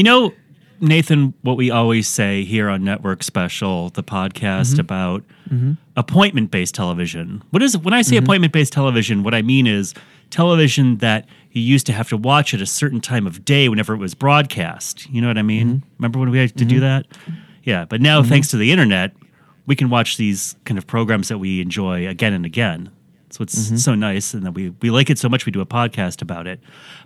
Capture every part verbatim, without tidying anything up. You know, Nathan, what we always say here on Network Special, the podcast mm-hmm. about mm-hmm. appointment-based television. What is when I say mm-hmm. appointment-based television, what I mean is television that you used to have to watch at a certain time of day whenever it was broadcast. You know what I mean? Mm-hmm. Remember when we had to mm-hmm. do that? Yeah, but now, mm-hmm. thanks to the internet, we can watch these kind of programs that we enjoy again and again. So it's mm-hmm. so nice, and that we, we like it so much we do a podcast about it.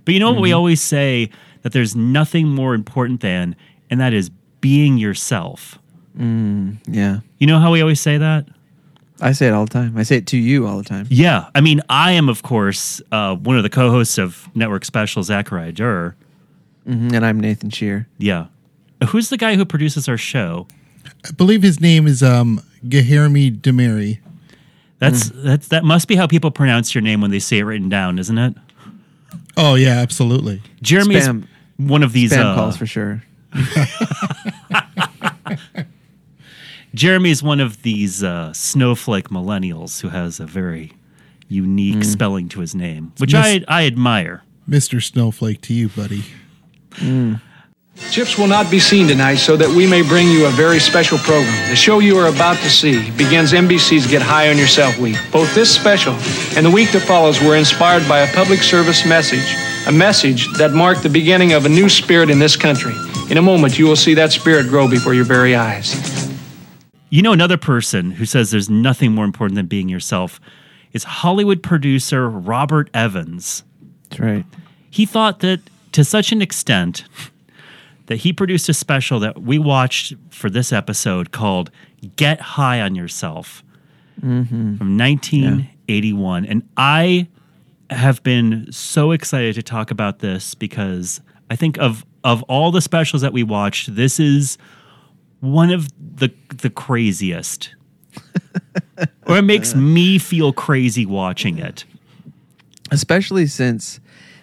But you know mm-hmm. what we always say, that there's nothing more important than, and that is being yourself. Mm, yeah. You know how we always say that? I say it all the time. I say it to you all the time. Yeah. I mean, I am, of course, uh, one of the co-hosts of Network Special, Zachariah Durr. Mm-hmm. And I'm Nathan Shear. Yeah. Who's the guy who produces our show? I believe his name is um, Jeremy Demery. That's mm. that's that must be how people pronounce your name when they see it written down, isn't it? Oh yeah, absolutely. Jeremy's Spam. one of these Spam uh, calls for sure. Jeremy's one of these uh, snowflake millennials who has a very unique mm. spelling to his name, which Miss, I I admire. Mister Snowflake to you, buddy. Mm. Chips will not be seen tonight, so that we may bring you a very special program. The show you are about to see begins N B C's Get High on Yourself week. Both this special and the week that follows were inspired by a public service message, a message that marked the beginning of a new spirit in this country. In a moment, you will see that spirit grow before your very eyes. You know, another person who says there's nothing more important than being yourself is Hollywood producer Robert Evans. That's right. He thought that to such an extent that he produced a special that we watched for this episode called Get High on Yourself mm-hmm. from nineteen eighty-one. Yeah. And I have been so excited to talk about this because I think of of all the specials that we watched, this is one of the the craziest. Or it makes me feel crazy watching it. Especially since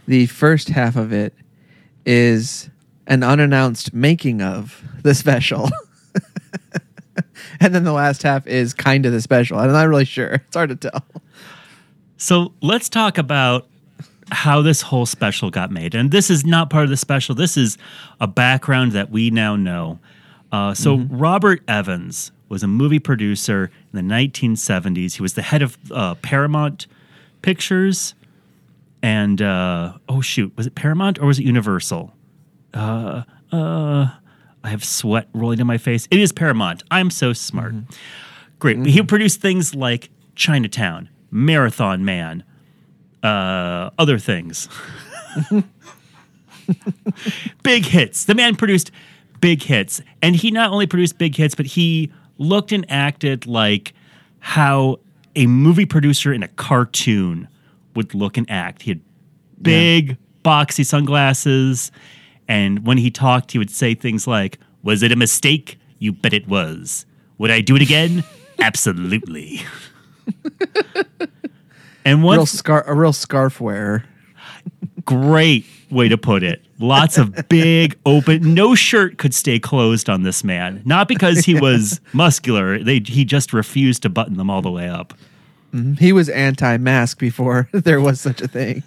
the first half of it is an unannounced making of the special. And then the last half is kind of the special. I'm not really sure. It's hard to tell. So let's talk about how this whole special got made. And this is not part of the special. This is a background that we now know. Uh, so mm-hmm. Robert Evans was a movie producer in the nineteen seventies. He was the head of uh, Paramount Pictures. And, uh, oh, shoot, was it Paramount or was it Universal? Uh, uh, I have sweat rolling down my face. It is Paramount. I'm so smart. Mm-hmm. Great. Mm-hmm. He produced things like Chinatown, Marathon Man, uh, other things. Big hits. The man produced big hits. And he not only produced big hits, but he looked and acted like how a movie producer in a cartoon would look and act. He had big, yeah. boxy sunglasses. And when he talked, he would say things like, "Was it a mistake? You bet it was. Would I do it again? Absolutely." And one real scar- a real scarf wearer. Great way to put it. Lots of big, open, no shirt could stay closed on this man. Not because he was muscular. They, he just refused to button them all the way up. Mm-hmm. He was anti-mask before there was such a thing.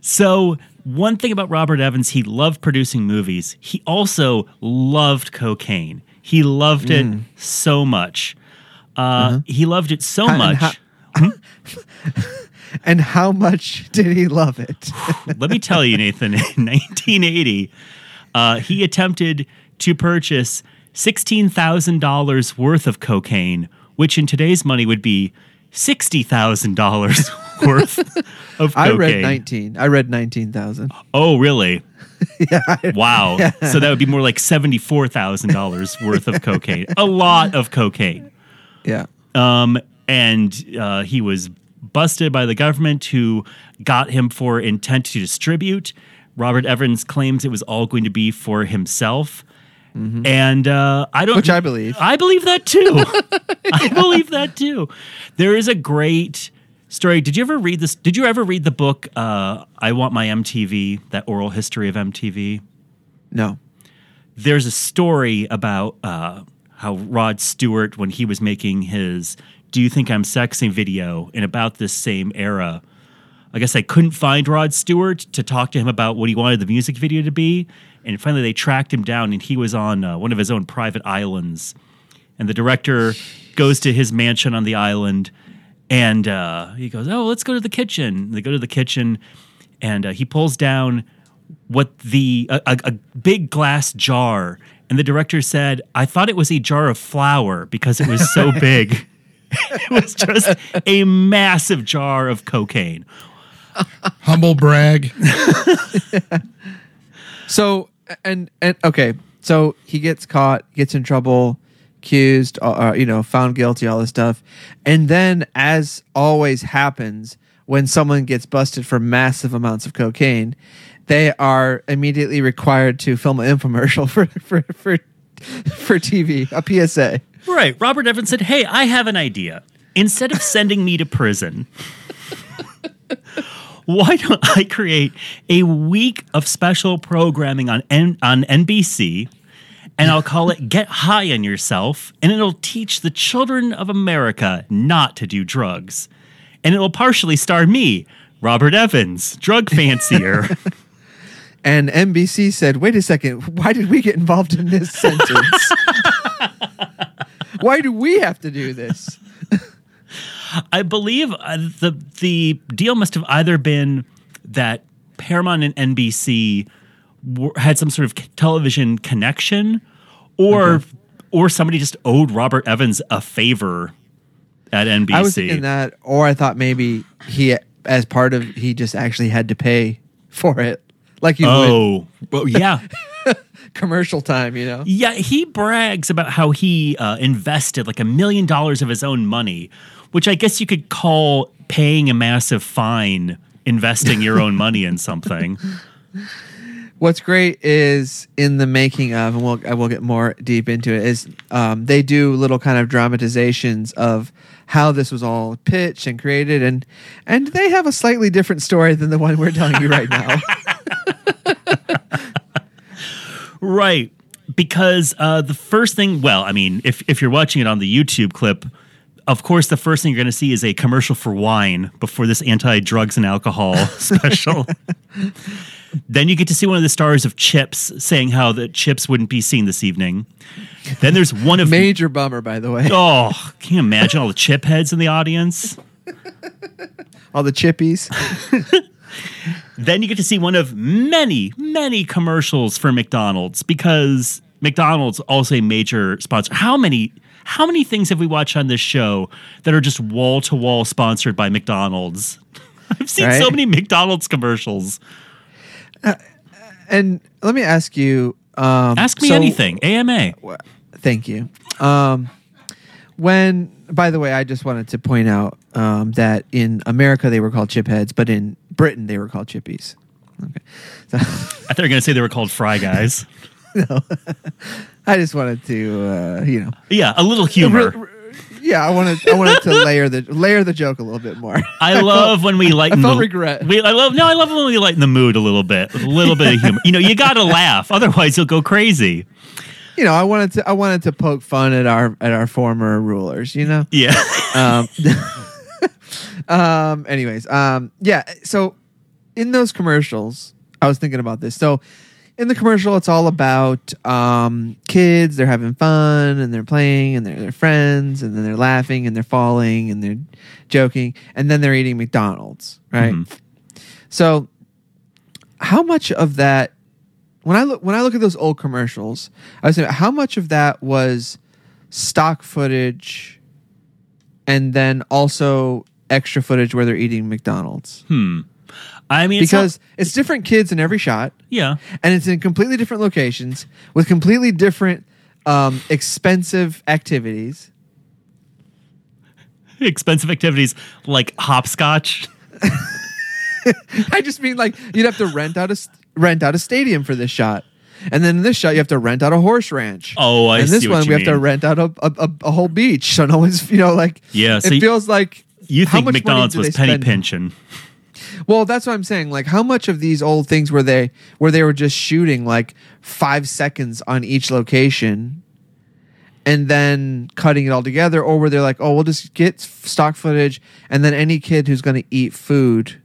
So one thing about Robert Evans, he loved producing movies. He also loved cocaine. He loved mm. it so much. Uh, uh-huh. He loved it so how, much. And how, hmm? And how much did he love it? Let me tell you, Nathan, in nineteen eighty, uh, he attempted to purchase sixteen thousand dollars worth of cocaine, which in today's money would be sixty thousand dollars worth of cocaine. I read nineteen. I read nineteen thousand. Oh, really? Yeah. I, wow. Yeah. So that would be more like seventy-four thousand dollars worth of cocaine. A lot of cocaine. Yeah. Um. And uh, he was busted by the government, who got him for intent to distribute. Robert Evans claims it was all going to be for himself. Mm-hmm. And uh, I don't. Which I believe. I believe that too. Yeah. I believe that too. There is a great story. Did you ever read this? Did you ever read the book, uh, I Want My M T V, that oral history of M T V? No. There's a story about uh, how Rod Stewart, when he was making his Do You Think I'm Sexy video in about this same era, I guess they couldn't find Rod Stewart to talk to him about what he wanted the music video to be. And finally they tracked him down, and he was on uh, one of his own private islands. And the director goes to his mansion on the island, and uh, he goes, oh, let's go to the kitchen. And they go to the kitchen, and uh, he pulls down what the a, a, a big glass jar. And the director said, I thought it was a jar of flour because it was so big. It was just a massive jar of cocaine. Humble brag. So, and, and okay, so he gets caught, gets in trouble, accused, uh, you know, found guilty, all this stuff. And then, as always happens, when someone gets busted for massive amounts of cocaine, they are immediately required to film an infomercial for, for, for, for T V, a P S A. Right. Robert Evans said, hey, I have an idea. Instead of sending me to prison, why don't I create a week of special programming on N- on N B C, and I'll call it Get High on Yourself, and it'll teach the children of America not to do drugs. And it'll partially star me, Robert Evans, drug fancier. And N B C said, wait a second, why did we get involved in this sentence? Why do we have to do this? I believe uh, the the deal must have either been that Paramount and N B C w- had some sort of c- television connection, or okay. or somebody just owed Robert Evans a favor at N B C. I was thinking that, or I thought maybe he, as part of, he just actually had to pay for it, like you oh, would. Oh, well, yeah. Commercial time, you know? Yeah, he brags about how he uh, invested like a million dollars of his own money, which I guess you could call paying a massive fine, investing your own money in something. What's great is in the making of, and we'll, I will get more deep into it, is um, they do little kind of dramatizations of how this was all pitched and created, and and they have a slightly different story than the one we're telling you right now. Right, because uh, the first thing, well, I mean, if if you're watching it on the YouTube clip, of course, the first thing you're going to see is a commercial for wine before this anti-drugs and alcohol special. Then you get to see one of the stars of Chips saying how the Chips wouldn't be seen this evening. Then there's one of... Major bummer, by the way. Oh, can you imagine all the chip heads in the audience? All the chippies. Then you get to see one of many, many commercials for McDonald's, because McDonald's also a major sponsor. How many how many things have we watched on this show that are just wall-to-wall sponsored by McDonald's? I've seen right? so many McDonald's commercials. Uh, and let me ask you... Um, ask me so, anything. A M A. W- thank you. Um, when... By the way, I just wanted to point out um, that in America they were called chip heads, but in Britain they were called chippies. Okay. So, I thought you were going to say they were called fry guys. No. I just wanted to, uh, you know. Yeah, a little humor. R- r- yeah, I wanted I wanted to layer the layer the joke a little bit more. I, I love felt, when we lighten I felt the regret. We, I love no, I love when we lighten the mood a little bit, with a little bit of humor. You know, you got to laugh, otherwise you'll go crazy. You know, I wanted to I wanted to poke fun at our at our former rulers, you know? Yeah. um, um anyways, um yeah, so in those commercials, I was thinking about this. So in the commercial, it's all about um kids, they're having fun and they're playing and they're they're friends, and then they're laughing and they're falling and they're joking, and then they're eating McDonald's, right? Mm-hmm. So how much of that When I look when I look at those old commercials, I was saying, how much of that was stock footage, and then also extra footage where they're eating McDonald's? Hmm. I mean, because it's, not, it's different kids in every shot. Yeah, and it's in completely different locations with completely different um, expensive activities. Expensive activities like hopscotch. I just mean like you'd have to rent out a. St- rent out a stadium for this shot. And then in this shot, you have to rent out a horse ranch. Oh, I see. And this see one, what you we mean. Have to rent out a, a, a whole beach. So no one's, you know, like, yeah, so it feels like. You think McDonald's was penny pinching. Well, that's what I'm saying. Like, how much of these old things were they, where they were just shooting like five seconds on each location and then cutting it all together? Or were they like, oh, we'll just get stock footage, and then any kid who's going to eat food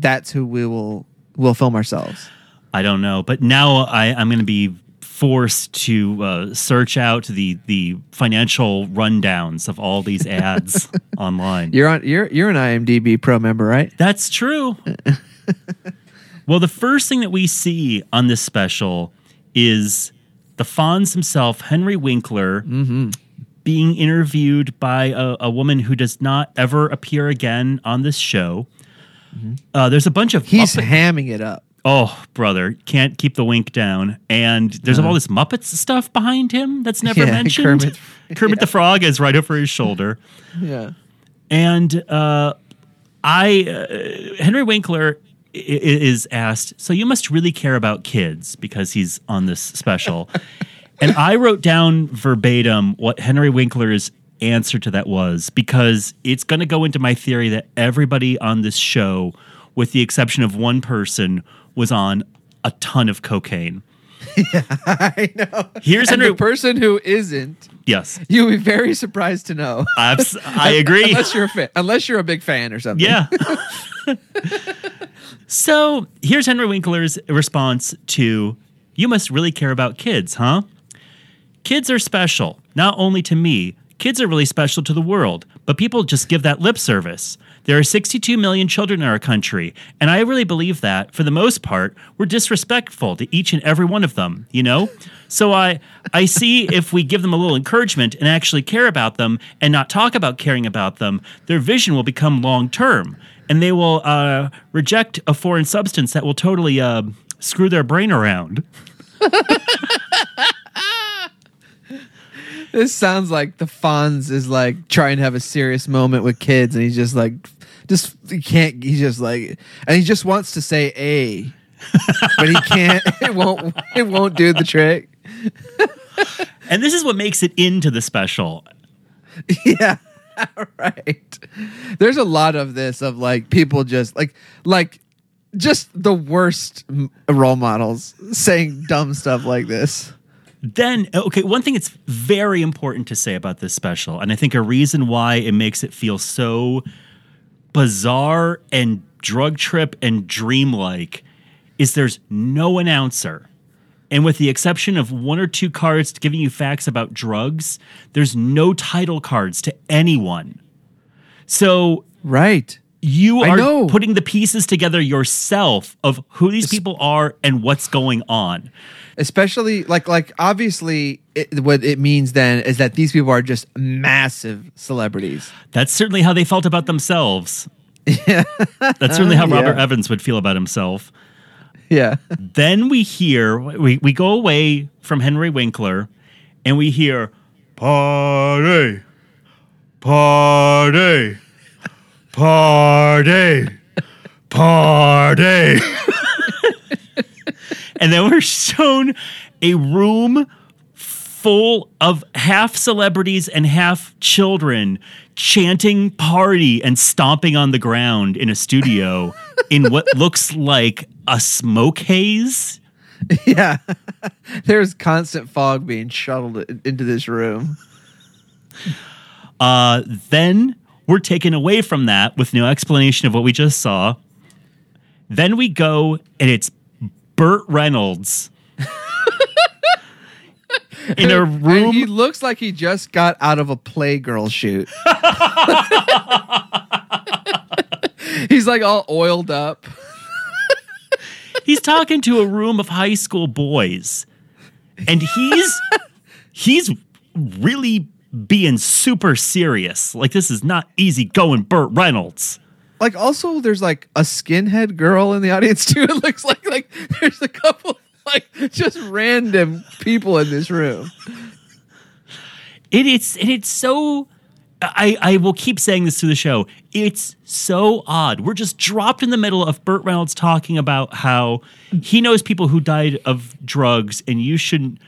that's who we will will film ourselves. I don't know, but now I, I'm going to be forced to uh, search out the the financial rundowns of all these ads online. You're on you're you're an I M D B Pro member, right? That's true. Well, the first thing that we see on this special is the Fonz himself, Henry Winkler, mm-hmm. being interviewed by a, a woman who does not ever appear again on this show. Mm-hmm. Uh, there's a bunch of... He's Muppet- hamming it up. Oh, brother. Can't keep the wink down. And there's uh, all this Muppets stuff behind him that's never yeah, mentioned. Kermit, Kermit yeah. the Frog is right over his shoulder. Yeah. And uh, I... Uh, Henry Winkler... is asked, so you must really care about kids because he's on this special. And I wrote down verbatim what Henry Winkler's answer to that was, because it's going to go into my theory that everybody on this show, with the exception of one person, was on a ton of cocaine. Yeah, I know. Here's and Henry. The person who isn't. Yes. You'll be very surprised to know. Abs- I agree. Unless you're a fan, unless you're a big fan or something. Yeah. So here's Henry Winkler's response to, you must really care about kids, huh? Kids are special, not only to me. Kids are really special to the world, but people just give that lip service. There are sixty-two million children in our country, and I really believe that, for the most part, we're disrespectful to each and every one of them, you know? So I I see if we give them a little encouragement and actually care about them and not talk about caring about them, their vision will become long-term, and they will uh, reject a foreign substance that will totally uh, screw their brain around. This sounds like the Fonz is like trying to have a serious moment with kids, and he's just like, just he can't. He's just like, and he just wants to say a, but he can't. It won't. It won't do the trick. And this is what makes it into the special. Yeah, right. There's a lot of this of like people just like like just the worst role models saying dumb stuff like this. Then, okay, one thing that's very important to say about this special, and I think a reason why it makes it feel so bizarre and drug trip and dreamlike, is there's no announcer. And with the exception of one or two cards giving you facts about drugs, there's no title cards to anyone. So right, you I are know. putting the pieces together yourself of who these people are and what's going on. Especially, like, like obviously, it, what it means then is that these people are just massive celebrities. That's certainly how they felt about themselves. Yeah. That's certainly how Robert yeah. Evans would feel about himself. Yeah. Then we hear, we, we go away from Henry Winkler, and we hear, party, party, party, party. And then we're shown a room full of half celebrities and half children chanting party and stomping on the ground in a studio in what looks like a smoke haze. Yeah. There's constant fog being shuttled into this room. Uh, then we're taken away from that with no explanation of what we just saw. Then we go and it's Burt Reynolds in a room. And he looks like he just got out of a Playgirl shoot. He's like all oiled up. He's talking to a room of high school boys, and he's he's really being super serious. Like, this is not easy going, Burt Reynolds. Like, also, there's, like, a skinhead girl in the audience, too. It looks like, like there's a couple, like, just random people in this room. It, it's, and it's so, I, I will keep saying this through the show, it's so odd. We're just dropped in the middle of Burt Reynolds talking about how he knows people who died of drugs and you shouldn't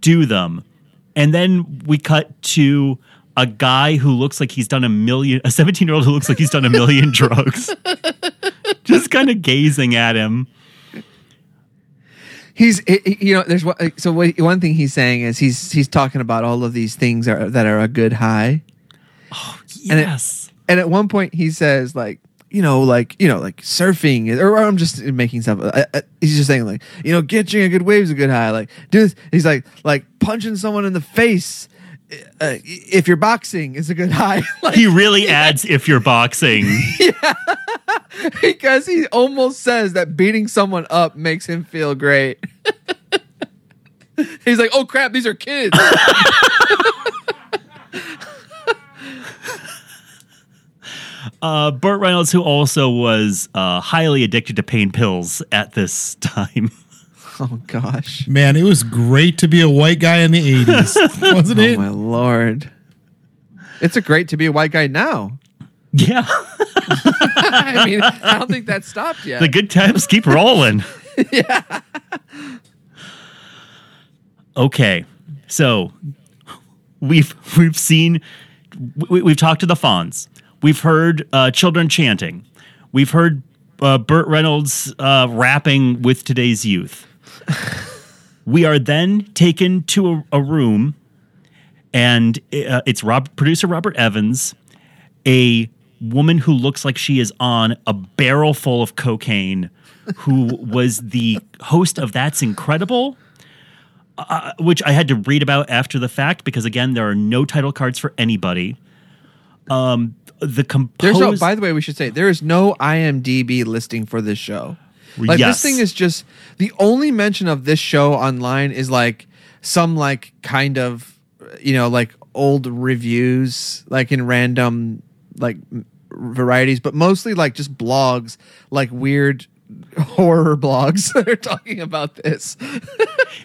do them. And then we cut to a guy who looks like he's done a million, a seventeen-year-old who looks like he's done a million drugs, just kind of gazing at him. He's, you know, there's one, so one thing he's saying is he's he's talking about all of these things are, that are a good high. Oh yes. And, it, and at one point he says, like, you know, like, you know, like surfing, or, or I'm just making stuff. I, I, he's just saying, like, you know, getting a good wave is a good high. Like, do this. He's like, like punching someone in the face. Uh, if you're boxing, is a good high. Like, he really yeah. adds if you're boxing. Yeah. Because he almost says that beating someone up makes him feel great. He's like, oh crap, these are kids. Uh, Burt Reynolds, who also was uh, highly addicted to pain pills at this time. Oh, gosh. Man, it was great to be a white guy in the eighties, wasn't it? Oh, my Lord. It's a great to be a white guy now. Yeah. I mean, I don't think that stopped yet. The good times keep rolling. Yeah. Okay. So we've we've seen, we, we've talked to the Fonz. We've heard uh, children chanting. We've heard uh, Burt Reynolds uh, rapping with today's youth. We are then taken to a, a room, and uh, it's Rob, producer Robert Evans, a woman who looks like she is on a barrel full of cocaine, who was the host of That's Incredible, uh, which I had to read about after the fact because, again, there are no title cards for anybody. Um, the composed... No, by the way, we should say there is no I M D B listing for this show. Like, yes. This thing is just the only mention of this show online is like some like kind of, you know, like old reviews, like in random like varieties, but mostly like just blogs, like weird horror blogs that are talking about this.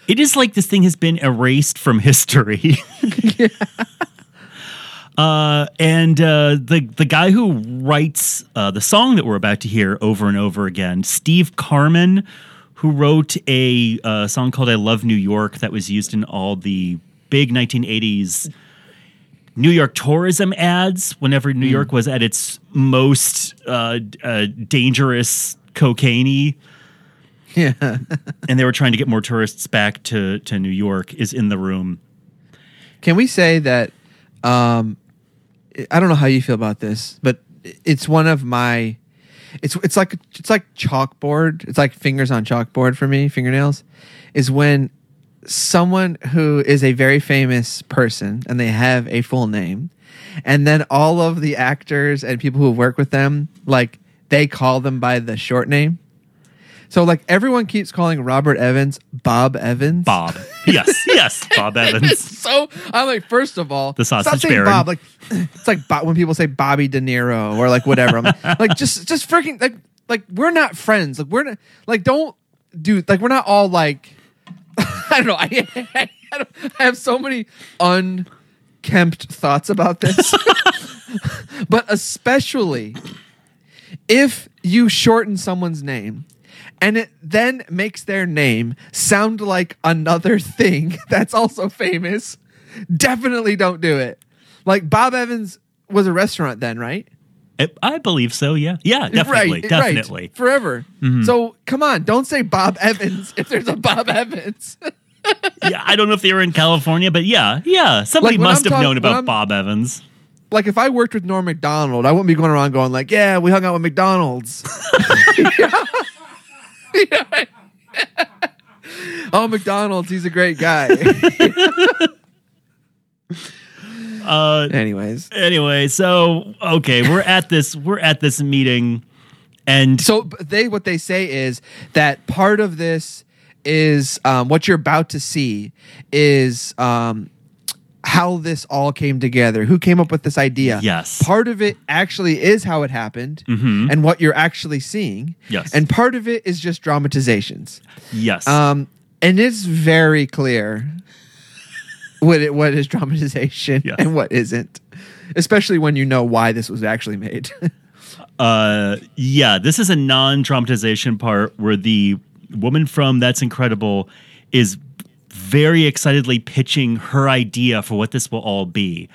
It is like this thing has been erased from history. Yeah. Uh, and uh, the the guy who writes uh, the song that we're about to hear over and over again, Steve Karmen, who wrote a uh, song called I Love New York that was used in all the big nineteen eighties New York tourism ads whenever New mm. York was at its most uh, uh, dangerous cocaine-y. Yeah. And they were trying to get more tourists back to, to New York, is in the room. Can we say that um, I don't know how you feel about this, but it's one of my, it's it's like it's like chalkboard. It's like fingers on chalkboard for me. Fingernails is when someone who is a very famous person and they have a full name, and then all of the actors and people who work with them, like they call them by the short name. So like everyone keeps calling Robert Evans Bob Evans. Bob. Yes, yes, Bob Evans. So I'm like, first of all, the sausage stop saying Baron. Bob. Like it's like Bob, when people say Bobby De Niro or like whatever. I'm like, like just just freaking like like we're not friends. Like we're not like don't do like we're not all like I don't know. I I, I, don't, I have so many unkempt thoughts about this, but especially if you shorten someone's name. And it then makes their name sound like another thing that's also famous. Definitely don't do it. Like Bob Evans was a restaurant then, right? I believe so, yeah. Yeah, definitely. Right, definitely. Right. Forever. Mm-hmm. So come on, don't say Bob Evans if there's a Bob Evans. Yeah, I don't know if they were in California, but yeah, yeah. Somebody like must I'm have talk- known about Bob Evans. Like if I worked with Norm MacDonald, I wouldn't be going around going like, yeah, we hung out with McDonald's. Oh, McDonald's, he's a great guy. uh, anyways, anyway, so okay, we're at this, we're at this meeting, and so they what they say is that part of this is um, what you're about to see is um, how this all came together, who came up with this idea. Yes, part of it actually is how it happened, mm-hmm. and what you're actually seeing. Yes, and part of it is just dramatizations. Yes, um, and it's very clear what it, what is dramatization yes. and what isn't, especially when you know why this was actually made. uh, yeah, this is a non-dramatization part where the woman from That's Incredible is very excitedly pitching her idea for what this will all be.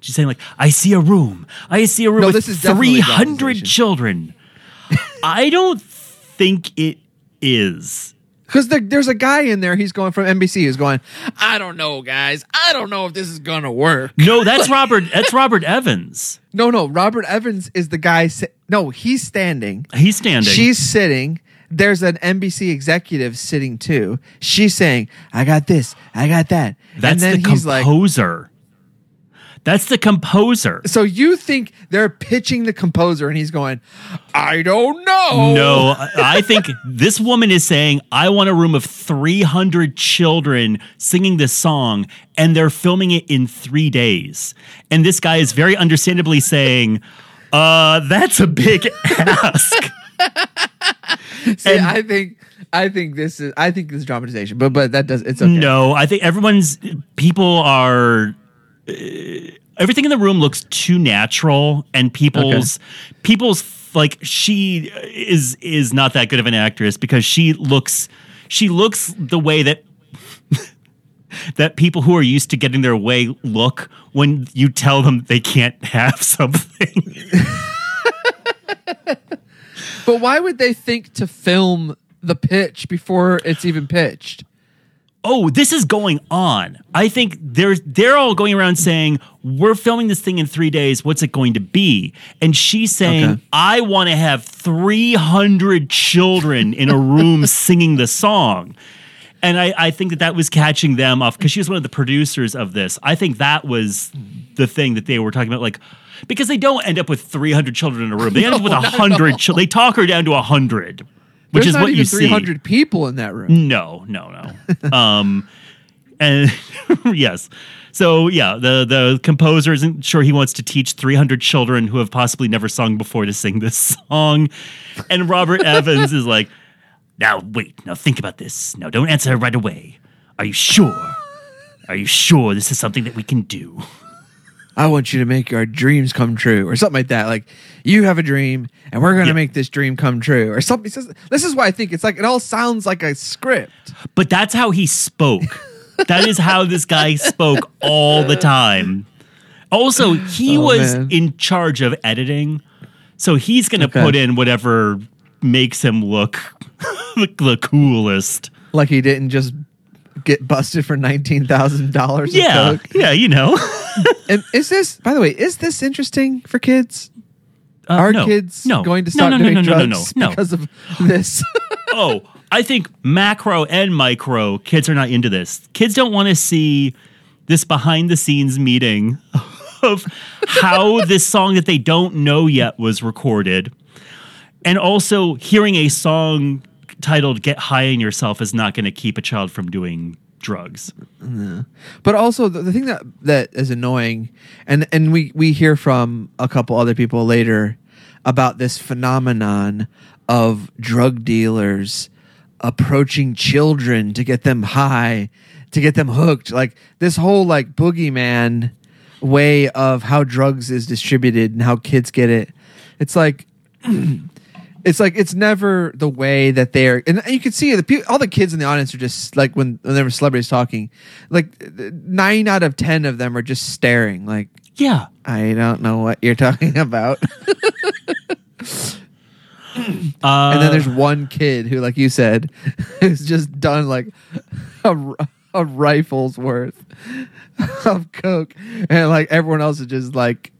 She's saying like, I see a room. I see a room no, with three hundred children. I don't think it is. Because there, there's a guy in there, he's going from N B C, who's going, I don't know, guys. I don't know if this is going to work. No, that's Robert That's Robert Evans. No, no. Robert Evans is the guy. Si- no, he's standing. He's standing. She's sitting. There's an N B C executive sitting, too. She's saying, I got this. I got that. That's and then the he's composer. Like, that's the composer. So you think they're pitching the composer, and he's going, I don't know. No, I think this woman is saying, I want a room of three hundred children singing this song, and they're filming it in three days. And this guy is very understandably saying, uh, that's a big ask. See, and, I think I think this is I think this is dramatization, but but that does it's okay. No, I think everyone's people are uh, everything in the room looks too natural, and people's okay. people's like she is is not that good of an actress because she looks she looks the way that that people who are used to getting their way look when you tell them they can't have something. But why would they think to film the pitch before it's even pitched? Oh, this is going on. I think they're, they're all going around saying, we're filming this thing in three days. What's it going to be? And she's saying, okay. I want to have three hundred children in a room singing the song. And I, I think that that was catching them off because she was one of the producers of this. I think that was the thing that they were talking about, like, because they don't end up with three hundred children in a room. They no, end up with one hundred children. They talk her down to one hundred, which There's is not what even you see. There's three hundred people in that room. No, no, no. um, and yes. So, yeah, the, the composer isn't sure he wants to teach three hundred children who have possibly never sung before to sing this song. And Robert Evans is like, now, wait, now think about this. Now, don't answer right away. Are you sure? Are you sure this is something that we can do? I want you to make our dreams come true, or something like that. Like, you have a dream, and we're going to yep. make this dream come true, or something. This is why I think it's like, it all sounds like a script. But that's how he spoke. That is how this guy spoke all the time. Also, he oh, was man. in charge of editing, so he's going to okay. put in whatever makes him look the coolest. Like he didn't just get busted for nineteen thousand dollars. Yeah, coke. yeah, you know. And is this, by the way, is this interesting for kids? Uh, Are no, kids no, going to stop no, no, doing no, no, drugs no, no, no, no. because of this? Oh, I think macro and micro, kids are not into this. Kids don't want to see this behind-the-scenes meeting of how this song that they don't know yet was recorded. And also hearing a song titled Get High on Yourself is not going to keep a child from doing drugs. Yeah. But also the, the thing that, that is annoying, and, and we, we hear from a couple other people later about this phenomenon of drug dealers approaching children to get them high, to get them hooked. Like this whole like boogeyman way of how drugs is distributed and how kids get it. It's like... It's like it's never the way that they are, and you can see the people, all the kids in the audience are just like when whenever celebrities talking, like nine out of ten of them are just staring, like yeah, I don't know what you're talking about. Uh, and then there's one kid who, like you said, is just done like a, a rifle's worth of coke, and like everyone else is just like,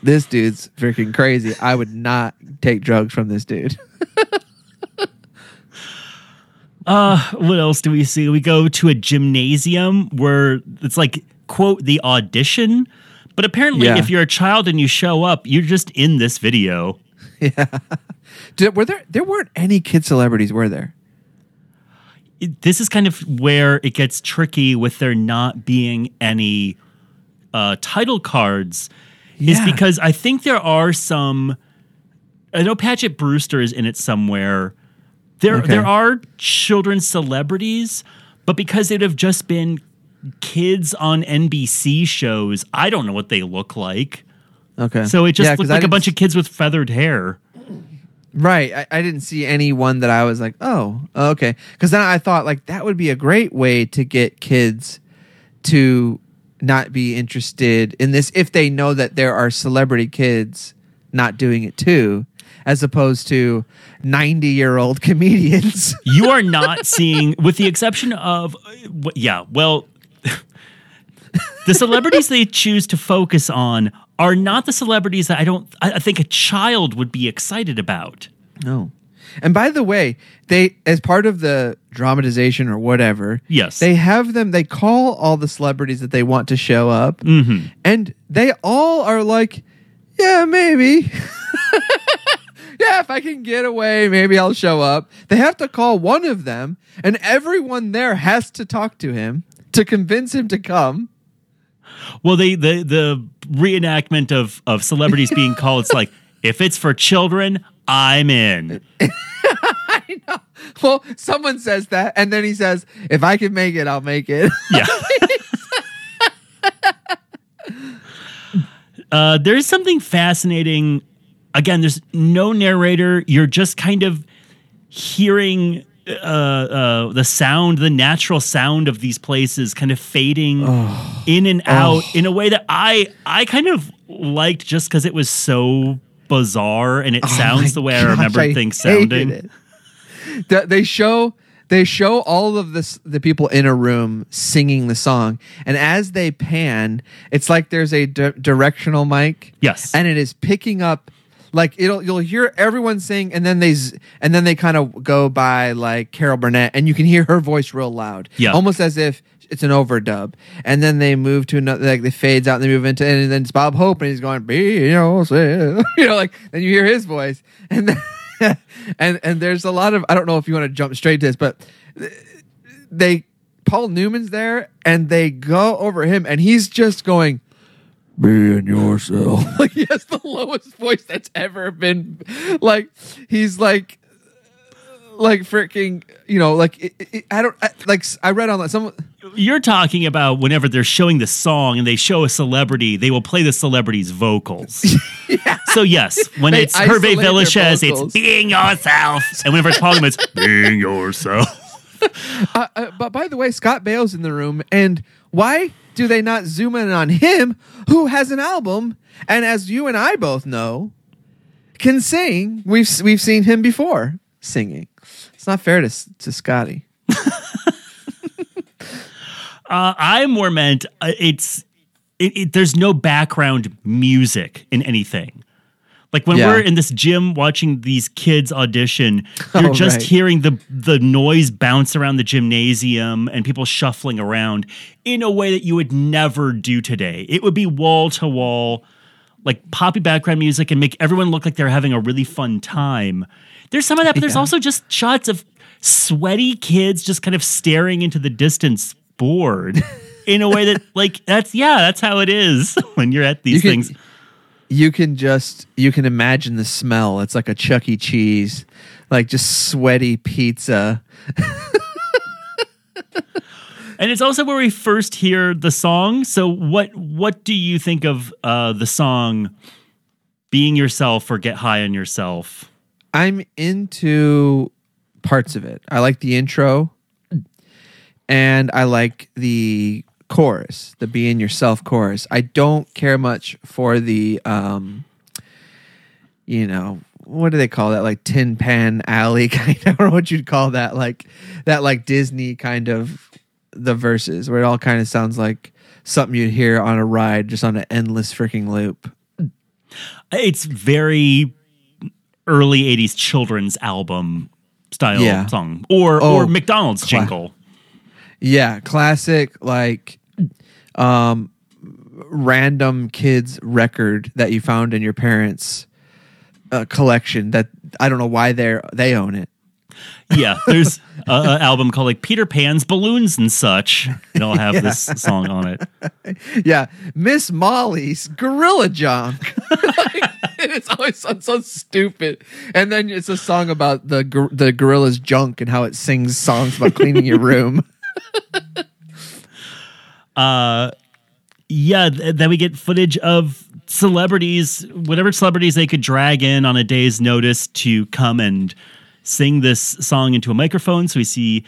this dude's freaking crazy. I would not take drugs from this dude. uh, what else do we see? We go to a gymnasium where it's like, quote, the audition. But apparently, yeah. if you're a child and you show up, you're just in this video. Yeah. Did, were there, there weren't any kid celebrities, were there? It, this is kind of where it gets tricky with there not being any uh, title cards. Yeah. Is because I think there are some, I know Patchett Brewster is in it somewhere. There okay. there are children celebrities, but because it would have just been kids on N B C shows, I don't know what they look like. Okay. So it just yeah, looked like a bunch s- of kids with feathered hair. Right. I, I didn't see anyone that I was like, oh, okay. Because then I thought like that would be a great way to get kids to not be interested in this if they know that there are celebrity kids not doing it too. as opposed to ninety-year-old comedians. You are not seeing, with the exception of, yeah, well, the celebrities they choose to focus on are not the celebrities that I don't, I think a child would be excited about. No. And by the way, they, as part of the dramatization or whatever, yes, they have them, they call all the celebrities that they want to show up, mm-hmm. and they all are like, yeah, maybe. Yeah, if I can get away, maybe I'll show up. They have to call one of them, and everyone there has to talk to him to convince him to come. Well, they, the the reenactment of, of celebrities being called, it's like, if it's for children, I'm in. I know. Well, someone says that, and then he says, if I can make it, I'll make it. Yeah. uh, there is something fascinating. Again, there's no narrator. You're just kind of hearing uh, uh, the sound, the natural sound of these places kind of fading oh. in and out oh. in a way that I I kind of liked just because it was so bizarre and it oh sounds the way gosh, I remember I things sounding. They show they show all of this, the people in a room singing the song, and as they pan, it's like there's a di- directional mic. Yes, and it is picking up. Like it'll, you'll hear everyone sing, and then they, and then they kind of go by like Carol Burnett, and you can hear her voice real loud, yeah, almost as if it's an overdub. And then they move to another, like they fades out, and they move into, and then it's Bob Hope, and he's going, "Be yourself," you know, like. Then you hear his voice, and then, and and there's a lot of, I don't know if you want to jump straight to this, but they, Paul Newman's there, and they go over him, and he's just going, "Be in yourself." Like he has the lowest voice that's ever been. Like he's like, like freaking, you know, like it, it, I don't I, like. I read online. Someone you're talking about whenever they're showing the song and they show a celebrity, they will play the celebrity's vocals. Yeah. So yes, when they it's Hervé Villechaize, it's "Being Yourself," and whenever it's Paul Newman, it's "Being Yourself." Uh, uh, but by the way, Scott Baio's in the room, and why do they not zoom in on him, who has an album, and as you and I both know, can sing? We've we've seen him before singing. It's not fair to to Scotty. uh, I more meant uh, it's it, it, there's no background music in anything. Like when yeah. we're in this gym watching these kids audition, you're oh, just right. hearing the the noise bounce around the gymnasium and people shuffling around in a way that you would never do today. It would be wall to wall, like poppy background music, and make everyone look like they're having a really fun time. There's some of that, but there's yeah. also just shots of sweaty kids just kind of staring into the distance, bored, in a way that, like, that's yeah, that's how it is when you're at these you can, things. You can just you can imagine the smell. It's like a Chuck E. Cheese, like just sweaty pizza. And it's also where we first hear the song. So what what do you think of uh, the song "Being Yourself" or "Get High on Yourself"? I'm into parts of it. I like the intro, and I like the chorus, the "Be in Yourself" chorus. I don't care much for the, um, you know, what do they call that? Like Tin Pan Alley kind of, or what you'd call that? Like that, like Disney kind of the verses where it all kind of sounds like something you'd hear on a ride, just on an endless freaking loop. It's very early eighties children's album style yeah. song or oh, or McDonald's cla- jingle. Yeah, classic like um, random kids record that you found in your parents' uh, collection that I don't know why they they own it. Yeah, there's an album called like Peter Pan's Balloons and Such. It'll have yeah. this song on it. Yeah, Miss Molly's Gorilla Junk. Like, it's always so, so stupid. And then it's a song about the gor- the gorilla's junk and how it sings songs about cleaning your room. uh, yeah, th- then we get footage of celebrities, whatever celebrities they could drag in on a day's notice to come and sing this song into a microphone. So we see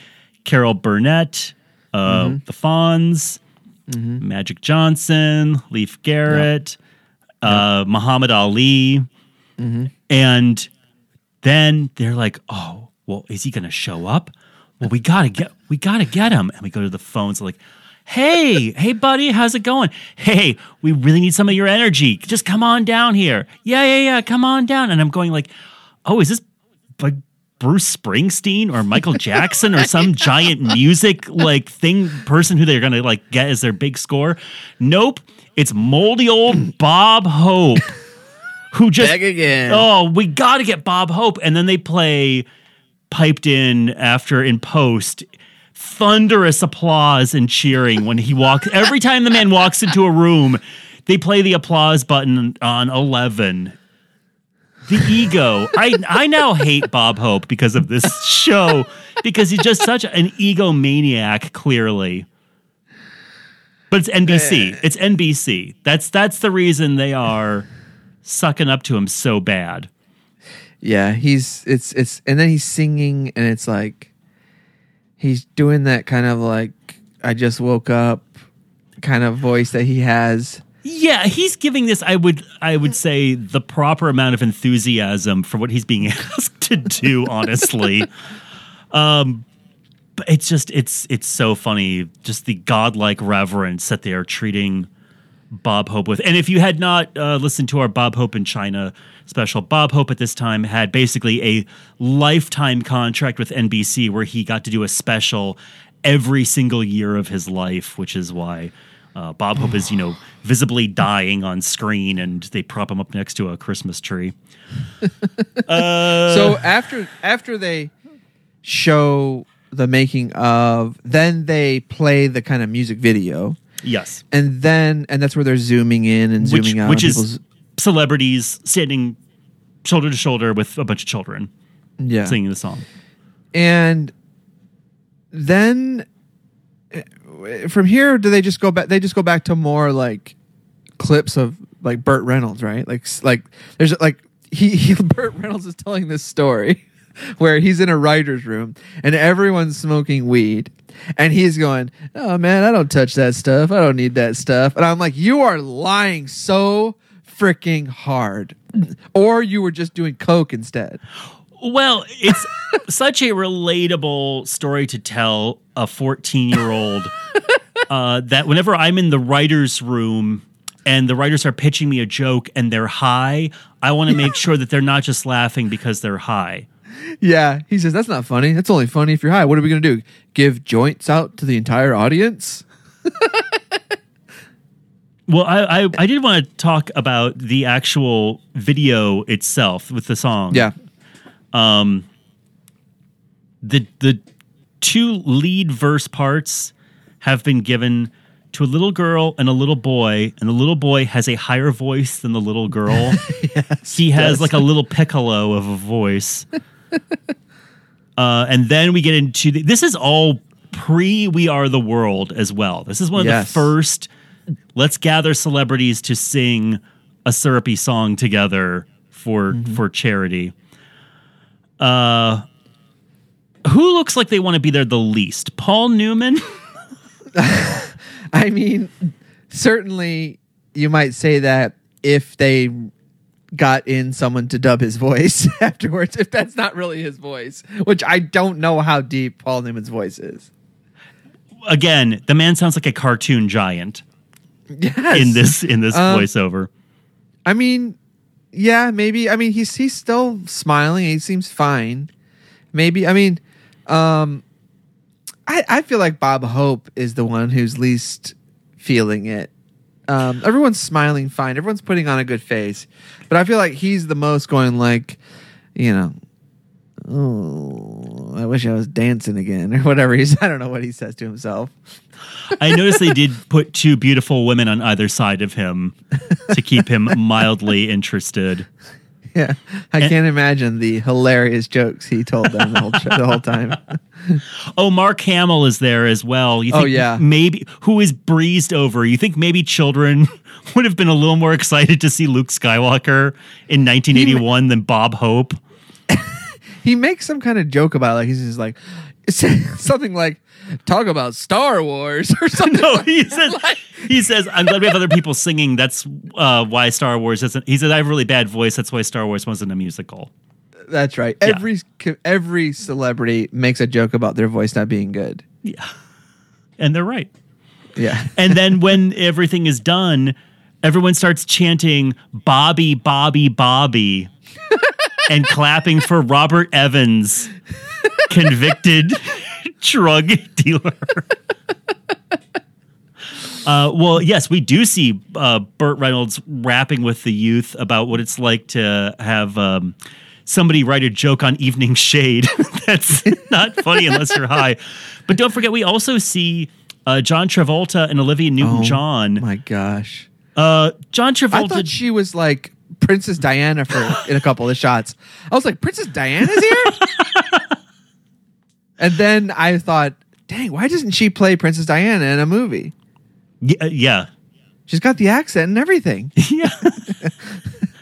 Carol Burnett, uh, mm-hmm. the Fonz, mm-hmm. Magic Johnson, Leif Garrett, yep. Uh, yep. Muhammad Ali, mm-hmm. and Then they're like, oh, well, is he going to show up? Well, we got to get we got to get him. And we go to the phones so like, hey, hey, buddy, how's it going? Hey, we really need some of your energy. Just come on down here. Yeah, yeah, yeah, come on down. And I'm going like, oh, is this like Bruce Springsteen or Michael Jackson or some giant music like thing person who they're going to like get as their big score? Nope. It's moldy old Bob Hope. Who just, back again. Oh, we got to get Bob Hope. And then they play piped in after in post thunderous applause and cheering when he walks. Every time the man walks into a room, they play the applause button on eleven. The ego. I, I now hate Bob Hope because of this show, because he's just such an egomaniac, clearly. But it's N B C. It's N B C. That's that's the reason they are sucking up to him so bad. Yeah, he's it's it's and then he's singing and it's like he's doing that kind of like I just woke up kind of voice that he has. Yeah, he's giving this I would I would say the proper amount of enthusiasm for what he's being asked to do, honestly. um but it's just it's it's so funny, just the godlike reverence that they are treating Bob Hope with. And if you had not uh, listened to our Bob Hope in China special, Bob Hope at this time had basically a lifetime contract with N B C where he got to do a special every single year of his life, which is why uh, Bob Hope is, you know, visibly dying on screen and they prop him up next to a Christmas tree. uh, so after after they show the making of, then they play the kind of music video. Yes. And then, and that's where they're zooming in and zooming which, out. Which is celebrities standing shoulder to shoulder with a bunch of children yeah. singing the song. And then from here, do they just go back? They just go back to more like clips of like Burt Reynolds, right? Like, like there's like, he, he Burt Reynolds is telling this story where he's in a writer's room and everyone's smoking weed. And he's going, oh, man, I don't touch that stuff. I don't need that stuff. And I'm like, you are lying so freaking hard. Or you were just doing coke instead. Well, it's such a relatable story to tell a fourteen-year-old uh, that whenever I'm in the writer's room and the writers are pitching me a joke and they're high, I want to make sure that they're not just laughing because they're high. Yeah, he says, that's not funny. That's only funny if you're high. What are we going to do? Give joints out to the entire audience? Well, I, I, I did want to talk about the actual video itself with the song. Yeah. Um. The, the two lead verse parts have been given to a little girl and a little boy, and the little boy has a higher voice than the little girl. yes, he has yes. like a little piccolo of a voice. uh, and then we get into the, this is all pre We Are the World as well. This is one of yes. the first let's gather celebrities to sing a syrupy song together for mm-hmm. for charity. Uh, who looks like they want to be there the least? Paul Newman? I mean, certainly you might say that if they got in someone to dub his voice afterwards, if that's not really his voice, which I don't know how deep Paul Newman's voice is. Again, the man sounds like a cartoon giant yes. in this in this um, voiceover. I mean, yeah, maybe. I mean, he's he's still smiling. He seems fine. Maybe. I mean, um... I, I feel like Bob Hope is the one who's least feeling it. Um, everyone's smiling fine. Everyone's putting on a good face. But I feel like he's the most going like, you know, oh, I wish I was dancing again or whatever. He's, I don't know what he says to himself. I noticed they did put two beautiful women on either side of him to keep him mildly interested. Yeah, I can't and, imagine the hilarious jokes he told them the whole, the whole time. Oh, Mark Hamill is there as well. You think oh, yeah. Maybe who is breezed over. You think maybe children would have been a little more excited to see Luke Skywalker in nineteen eighty-one he, than Bob Hope? He makes some kind of joke about it. Like, he's just like, something like, talk about Star Wars or something. No, like he says, like, he says, I'm glad we have other people singing. That's uh, why Star Wars isn't. He says, I have a really bad voice. That's why Star Wars wasn't a musical. That's right. Yeah. Every every celebrity makes a joke about their voice not being good. Yeah. And they're right. Yeah. And then when everything is done, everyone starts chanting Bobby, Bobby, Bobby and clapping for Robert Evans, convicted drug dealer. Uh, well, yes, we do see uh, Burt Reynolds rapping with the youth about what it's like to have um, somebody write a joke on Evening Shade. That's not funny unless you're high. But don't forget, we also see uh, John Travolta and Olivia Newton-John. Oh, my gosh. Uh, John Travolta. I thought she was like Princess Diana for in a couple of shots. I was like, Princess Diana's here? And then I thought, dang, why doesn't she play Princess Diana in a movie? Yeah, yeah, she's got the accent and everything. Yeah,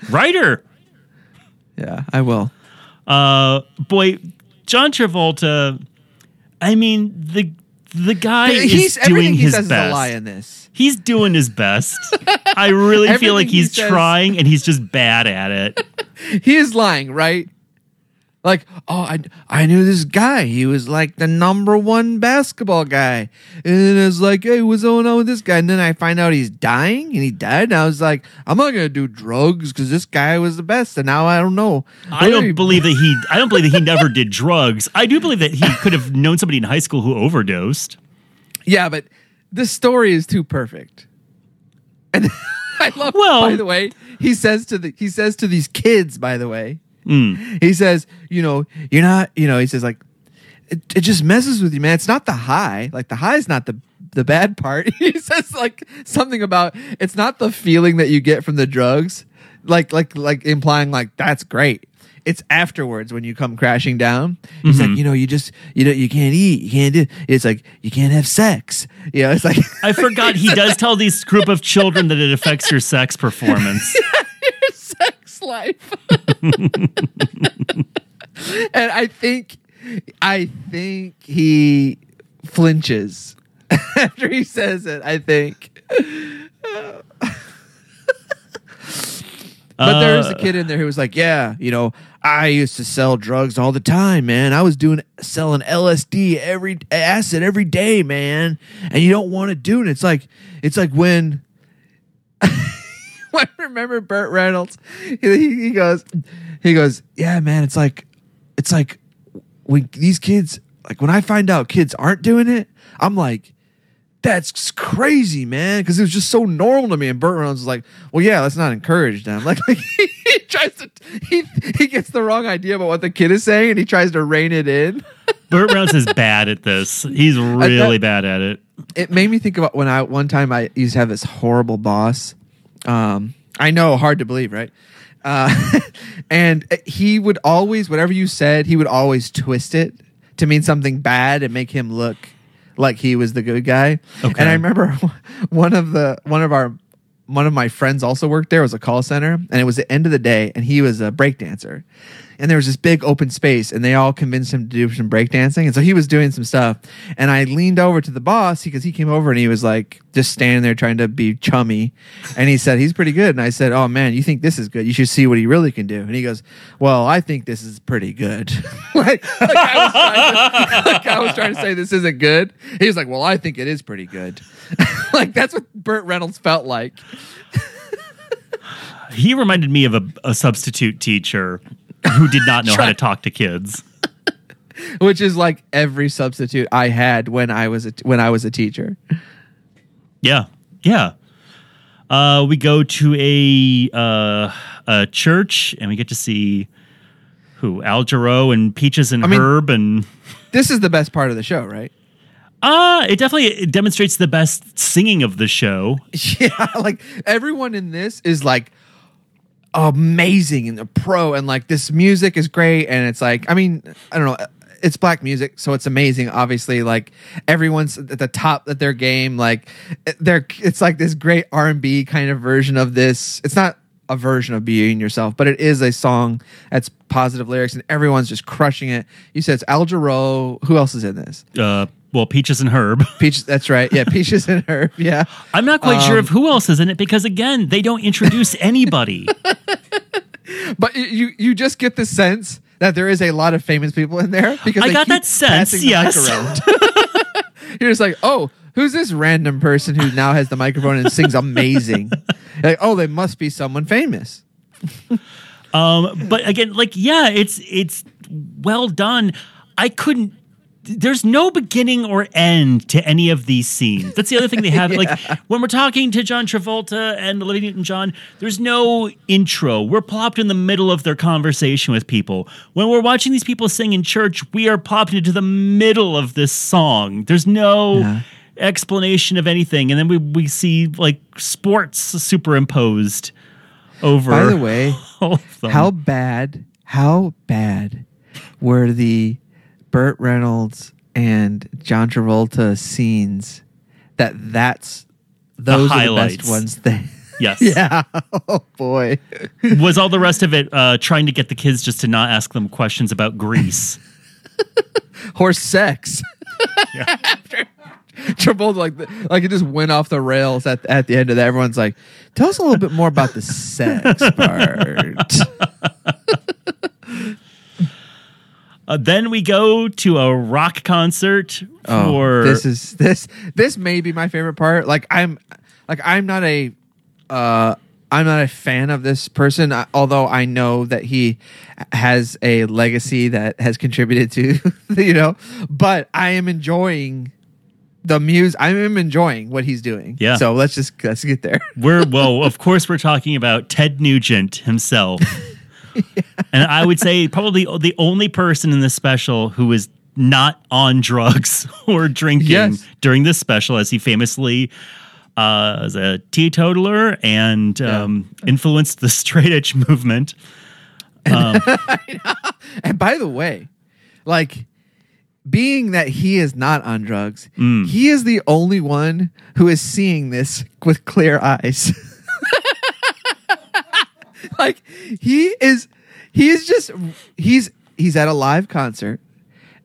writer. Yeah, I will. Uh, boy, John Travolta. I mean the the guy the, he's, is doing his he says best. Is a lie in this. He's doing his best. I really feel like he's he trying, and he's just bad at it. He is lying, right? Like, oh, I, I knew this guy. He was like the number one basketball guy. And then I was like, hey, what's going on with this guy? And then I find out he's dying and he died. And I was like, I'm not going to do drugs because this guy was the best. And now I don't know. What I don't you- believe that he I don't believe that he never did drugs. I do believe that he could have known somebody in high school who overdosed. Yeah, but this story is too perfect. And I love, well, by the way, he says to the he says to these kids, by the way. Mm. He says, you know, you're not, you know, he says, like, it, it just messes with you, man. It's not the high. Like, the high is not the, the bad part. He says, like, something about it's not the feeling that you get from the drugs, like, like, like implying, like, that's great. It's afterwards when you come crashing down. He's mm-hmm. like, you know, you just, you know, you can't eat. You can't do, it's like, you can't have sex. You know, it's like. I forgot he does tell this group of children that it affects your sex performance. Yeah. Sex life. And I think I think he flinches after he says it, I think. Uh, but there was a kid in there who was like, yeah, you know, I used to sell drugs all the time, man. I was doing selling L S D every acid every day, man. And you don't want to do it. It's like it's like when I remember Burt Reynolds. He, he goes, he goes, yeah, man. It's like, it's like when these kids, like when I find out kids aren't doing it, I'm like, that's crazy, man. Because it was just so normal to me. And Burt Reynolds was like, well, yeah, let's not encourage them. Like, like he, he tries to, he he gets the wrong idea about what the kid is saying, and he tries to rein it in. Burt Reynolds is bad at this. He's really bad at it. It made me think about when I one time I used to have this horrible boss. Um, I know, hard to believe, right? Uh, and he would always, whatever you said, he would always twist it to mean something bad and make him look like he was the good guy. Okay. And I remember one of the one of our one of my friends also worked there. It was a call center, and it was the end of the day, and he was a breakdancer. And there was this big open space, and they all convinced him to do some breakdancing. And so he was doing some stuff. And I leaned over to the boss because he came over and he was like just standing there trying to be chummy. And he said, he's pretty good. And I said, oh, man, you think this is good? You should see what he really can do. And he goes, well, I think this is pretty good. like, like, I was to, like I was trying to say this isn't good. He was like, well, I think it is pretty good. Like, that's what Burt Reynolds felt like. He reminded me of a, a substitute teacher who did not know how to talk to kids, which is like every substitute I had when I was a, when I was a teacher. Yeah, yeah. Uh, we go to a uh, a church and we get to see who Al Jarreau and Peaches and I mean, Herb, and this is the best part of the show, right? Uh, it definitely it demonstrates the best singing of the show. Yeah, like everyone in this is like amazing and a pro, and like this music is great, and it's like, I mean, I don't know, it's black music, so it's amazing, obviously, like everyone's at the top of their game, like they're it's like this great R and B kind of version of this. It's not a version of Being Yourself, but it is a song that's positive lyrics, and everyone's just crushing it. You said it's Al Jarreau. Who else is in this? Uh, well, Peaches and Herb. Peaches, that's right. Yeah, Peaches and Herb. Yeah. I'm not quite um, sure of who else is in it because, again, they don't introduce anybody. But you you just get the sense that there is a lot of famous people in there because I they got keep that sense. Passing yes. the mic around. You're just like, oh, who's this random person who now has the microphone and sings amazing? Like, oh, they must be someone famous. um, but again, like, yeah, it's it's well done. I couldn't. There's no beginning or end to any of these scenes. That's the other thing they have. yeah. Like when we're talking to John Travolta and Olivia Newton-John, there's no intro. We're plopped in the middle of their conversation with people. When we're watching these people sing in church, we are plopped into the middle of this song. There's no yeah. explanation of anything. And then we, we see like sports superimposed over. By the way, how bad, how bad were the Burt Reynolds and John Travolta scenes that that's those the are the best ones they yes yeah oh boy was all the rest of it uh, trying to get the kids just to not ask them questions about Greece horse sex yeah. After Travolta like like it just went off the rails at at the end of that. Everyone's like, tell us a little bit more about the sex part. Uh, then we go to a rock concert for oh, this is this this may be my favorite part. Like I'm like I'm not a uh, I'm not a fan of this person, although I know that he has a legacy that has contributed to you know. But I am enjoying the music. I am enjoying what he's doing. Yeah. So let's just let's get there. We're well, of course, we're talking about Ted Nugent himself. Yeah. And I would say probably the only person in this special who is not on drugs or drinking yes. during this special, as he famously uh, is a teetotaler and yeah. um, influenced the straight edge movement. Um, and by the way, like being that he is not on drugs, mm. he is the only one who is seeing this with clear eyes. Like he is, he is just he's he's at a live concert,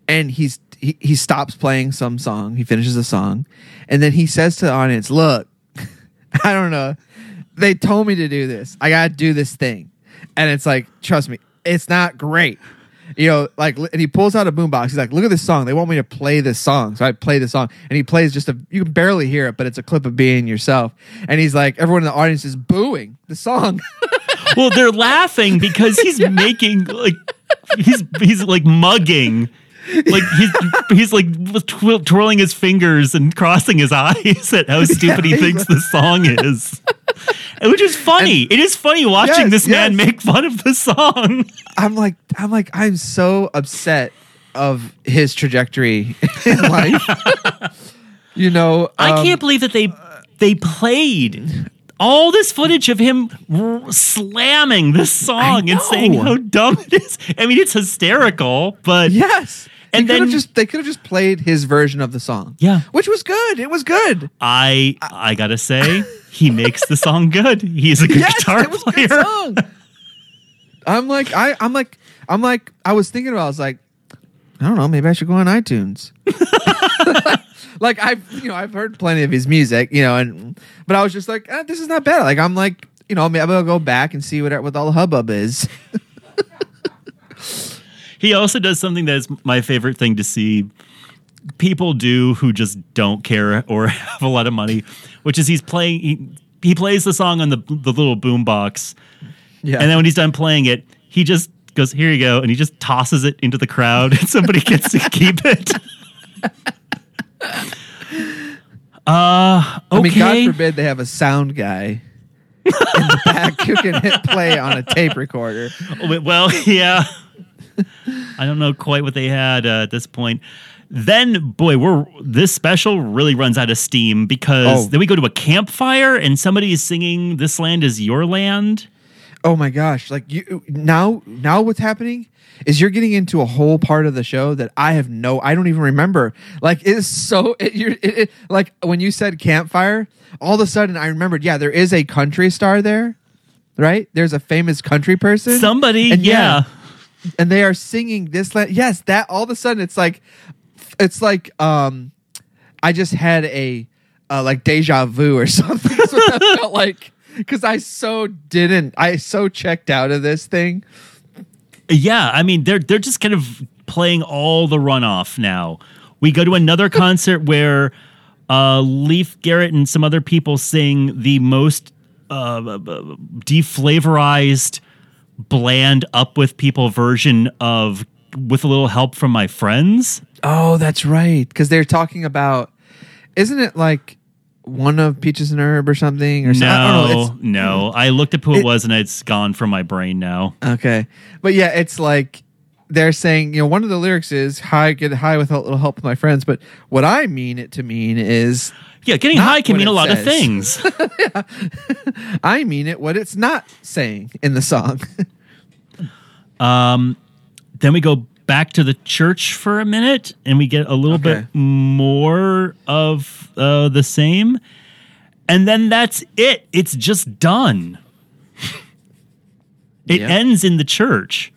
and he's he, he stops playing some song. He finishes a song, and then he says to the audience, "Look, I don't know. They told me to do this. I gotta do this thing." And it's like, trust me, it's not great, you know. Like, and he pulls out a boombox. He's like, "Look at this song. They want me to play this song, so I play the song." And he plays just a you can barely hear it, but it's a clip of Being Yourself. And he's like, everyone in the audience is booing the song. Well, they're laughing because he's yeah. making like he's he's like mugging, like he's he's like twir- twirling his fingers and crossing his eyes at how stupid yeah, he thinks the song is, which is funny. And it is funny watching yes, this yes. man make fun of the song. I'm like I'm like I'm so upset of his trajectory in life. You know, um, I can't believe that they they played. All this footage of him r- slamming this song and saying how dumb it is. I mean, it's hysterical, but yes, and then just, they could have just played his version of the song. Yeah, which was good. It was good. I I, I gotta say, he makes the song good. He's a good yes, guitar it was player. Good song. I'm like I I'm like I'm like I was thinking about. I was like, I don't know. Maybe I should go on iTunes. Like I've you know I've heard plenty of his music you know and but I was just like eh, this is not bad like I'm like you know maybe I'll go back and see what what all the hubbub is. He also does something that is my favorite thing to see people do who just don't care or have a lot of money, which is he's playing he, he plays the song on the the little boom box, yeah, and then when he's done playing it he just goes here you go and he just tosses it into the crowd and somebody gets to keep it. Uh, okay. I mean, God forbid they have a sound guy in the back who can hit play on a tape recorder. Well, yeah. I don't know quite what they had uh, at this point. Then, boy, we're this special really runs out of steam because oh. then we go to a campfire and somebody is singing "This Land Is Your Land." Oh my gosh! Like you now, now what's happening is you're getting into a whole part of the show that I have no, I don't even remember. Like it is so, it, you're, it, it, like when you said campfire, all of a sudden I remembered. Yeah, there is a country star there, right? There's a famous country person, somebody, and yeah, yeah, and they are singing "This Land." Yes, that all of a sudden it's like, it's like, um, I just had a uh, like deja vu or something. That's what that felt like. Because I so didn't, I so checked out of this thing. Yeah, I mean, they're they're just kind of playing all the runoff now. We go to another concert where uh, Leif Garrett and some other people sing the most uh, deflavorized, bland, up with people version of With a Little Help from My Friends. Oh, that's right. Because they're talking about, isn't it like one of Peaches and Herb or something? Or no, something? I don't know. no. I looked up who it, it was and it's gone from my brain now. Okay. But yeah, it's like they're saying, you know, one of the lyrics is high, get high with a little help with my friends. But what I mean it to mean is. Yeah, getting high can mean a lot says. of things. Yeah. I mean it what it's not saying in the song. um, Then we go back to the church for a minute and we get a little okay. bit more of uh, the same. And then that's it. It's just done. It yep. ends in the church.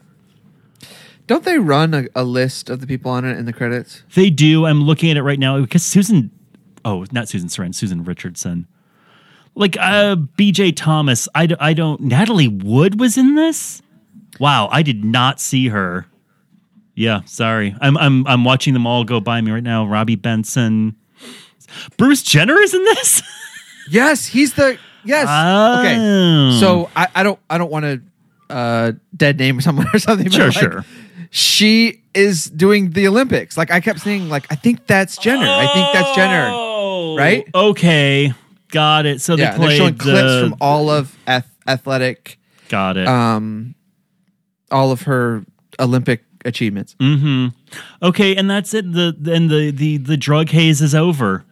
Don't they run a, a list of the people on it in the credits? They do. I'm looking at it right now because Susan, oh, not Susan Sarandon, Susan Richardson. Like uh, B J Thomas. I, I don't, Natalie Wood was in this. Wow. I did not see her. Yeah, sorry. I'm I'm I'm watching them all go by me right now. Robbie Benson, Bruce Jenner is in this. Yes, he's the yes. Oh. Okay, so I, I don't I don't want to uh, dead name someone or something. Sure, but like, sure. She is doing the Olympics. Like I kept saying, like I think that's Jenner. Oh, I think that's Jenner. Right? Okay, got it. So yeah, they played they're showing the, clips from all of ath- athletic. Got it. Um, all of her Olympic achievements. Mm-hmm. Okay, and that's it. The and the, the, the drug haze is over.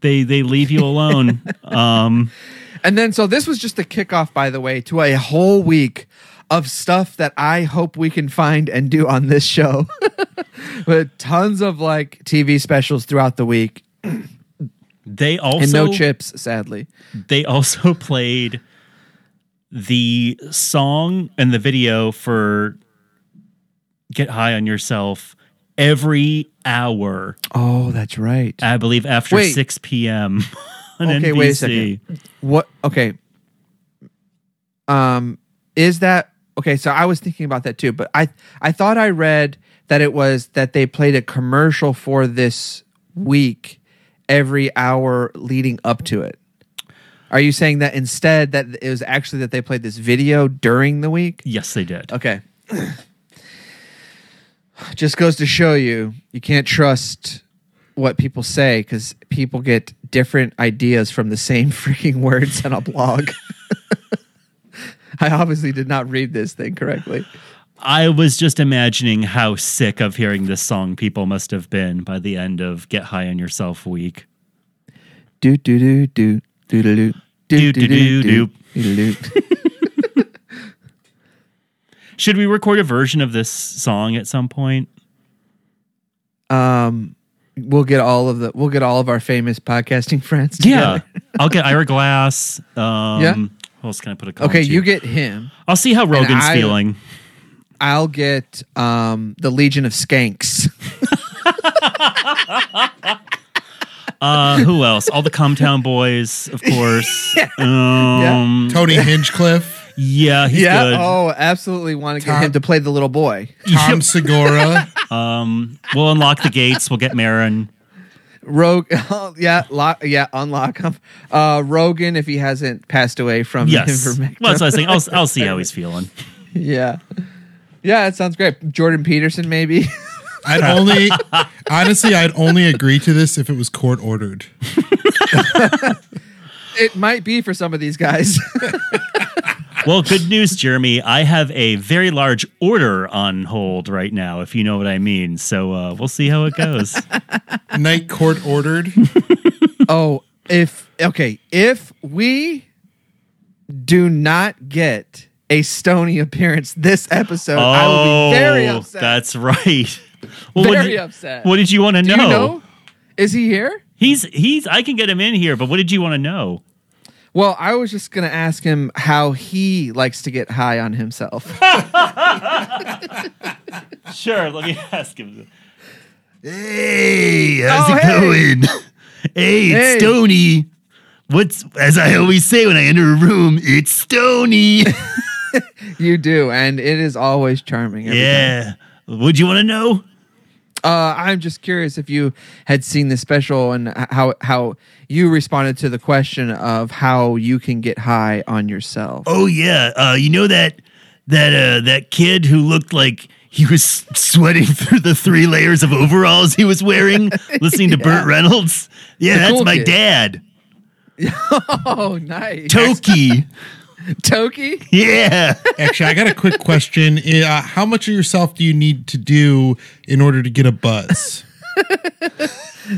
They they leave you alone. um, and then so this was just the kickoff, by the way, to a whole week of stuff that I hope we can find and do on this show. With tons of like T V specials throughout the week. They also and no chips, sadly. They also played the song and the video for Get High on Yourself every hour. Oh, that's right. I believe after wait. six p.m. on okay, N B C. Wait a second. What? Okay. Um, is that okay? So I was thinking about that too, but I I thought I read that it was that they played a commercial for this week every hour leading up to it. Are you saying that instead that it was actually that they played this video during the week? Yes, they did. Okay. Just goes to show you, you can't trust what people say because people get different ideas from the same freaking words on a blog. I obviously did not read this thing correctly. I was just imagining how sick of hearing this song people must have been by the end of Get High on Yourself week. Do do do do do do do do do do do do. Should we record a version of this song at some point? Um, we'll get all of the we'll get all of our famous podcasting friends. Together. Yeah, I'll get Ira Glass. Um, yeah, who else can I put a call okay? To? You get him. I'll see how Rogan's I, feeling. I'll get um, the Legion of Skanks. uh, who else? All the Comptown Boys, of course. Yeah. Um, yeah. Tony Hinchcliffe. Yeah, he's yeah. good. Oh, absolutely want to Tom, get him to play the little boy. Tom Segura. um, we'll unlock the gates. We'll get Marin. Rogue, oh, yeah, lock, yeah, unlock him. Uh, Rogan, if he hasn't passed away from yes. ivermectin. Well, that's what I was saying. I'll, I'll see how he's feeling. Yeah. Yeah, that sounds great. Jordan Peterson, maybe. I'd only, honestly, I'd only agree to this if it was court ordered. It might be for some of these guys. Well, good news, Jeremy. I have a very large order on hold right now, if you know what I mean. So uh, we'll see how it goes. Night court ordered. Oh, if, okay. If we do not get a Stoney appearance this episode, oh, I will be very upset. That's right. Well, very what did, upset. What did you want to know? You know? Is he here? He's, he's, I can get him in here, but what did you want to know? Well, I was just going to ask him how he likes to get high on himself. Sure, let me ask him. Hey, how's oh, it hey. going? Hey, it's hey. Stoney. What's, as I always say when I enter a room, it's Stoney. You do, and it is always charming. Yeah. Time. Would you want to know? Uh, I'm just curious if you had seen the special and how how you responded to the question of how you can get high on yourself. Oh yeah, uh, you know that that uh, that kid who looked like he was sweating through the three layers of overalls he was wearing, listening to yeah. Burt Reynolds. Yeah, the that's cool my kid. Dad. Oh, nice. Toki. Toki? Yeah. Actually, I got a quick question. Uh, how much of yourself do you need to do in order to get a buzz?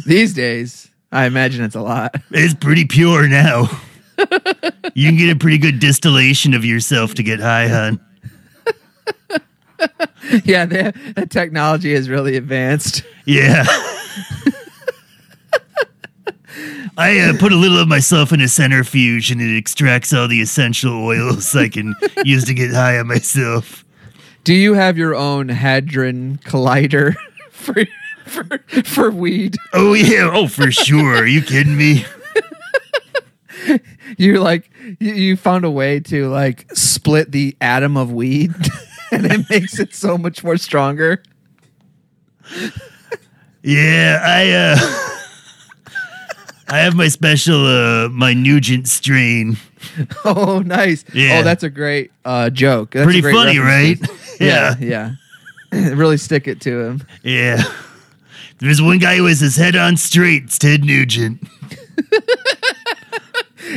These days, I imagine it's a lot. It's pretty pure now. You can get a pretty good distillation of yourself to get high, hon. Yeah, that technology is really advanced. Yeah. I uh, put a little of myself in a centrifuge, and it extracts all the essential oils I can use to get high on myself. Do you have your own hadron collider for for, for weed? Oh yeah, oh for sure. Are you kidding me? You like you found a way to like split the atom of weed, and it makes it so much more stronger. Yeah, I. uh I have my special, uh, my Nugent strain. Oh, nice. Yeah. Oh, that's a great uh, joke. That's pretty a great funny, reference. Right? Yeah. Yeah. yeah. Really stick it to him. Yeah. There's one guy who has his head on straight. It's Ted Nugent.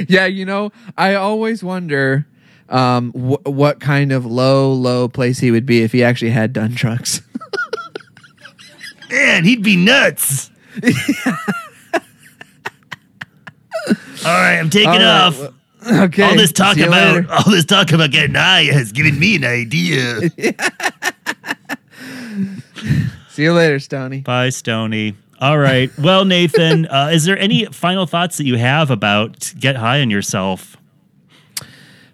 Yeah, you know, I always wonder um, wh- what kind of low, low place he would be if he actually had done drugs. Man, he'd be nuts. Yeah. All right, I'm taking all right. off. Well, okay. All this talk about all this talk about getting high has given me an idea. See you later, Stoney. Bye, Stoney. All right. Well, Nathan, uh, is there any final thoughts that you have about Get High on Yourself?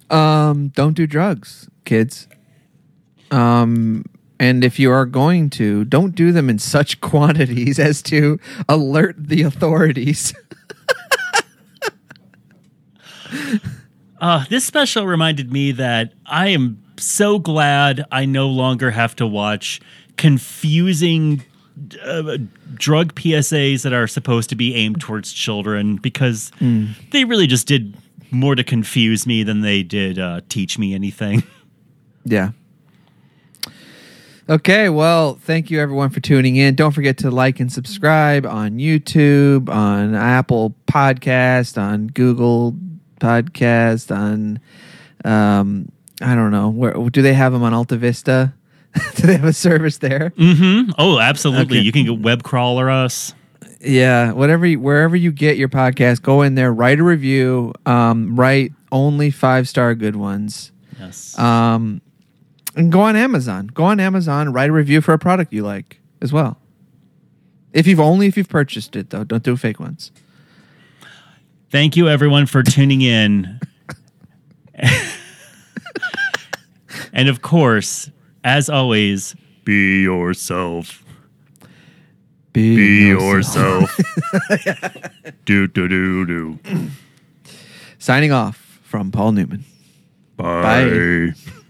Um, don't do drugs, kids. Um, and if you are going to, don't do them in such quantities as to alert the authorities. Uh, this special reminded me that I am so glad I no longer have to watch confusing uh, drug P S As that are supposed to be aimed towards children, because mm. they really just did more to confuse me than they did uh, teach me anything. Yeah. Okay, well, thank you everyone for tuning in. Don't forget to like and subscribe on YouTube, on Apple Podcast, on Google Podcast, on um I don't know, where do they have them? On Alta Vista? Do they have a service there? Mm-hmm. Oh, absolutely. Okay. You can go web crawler us. Yeah, whatever you, wherever you get your podcast, go in there, write a review, um write only five star good ones. Yes. Um and go on Amazon. Go on Amazon, write a review for a product you like as well. If you've only if you've purchased it though, don't do fake ones. Thank you, everyone, for tuning in. And, of course, as always, be yourself. Be, be yourself. yourself. Do, do, do, do. Signing off from Paul Newman. Bye. Bye.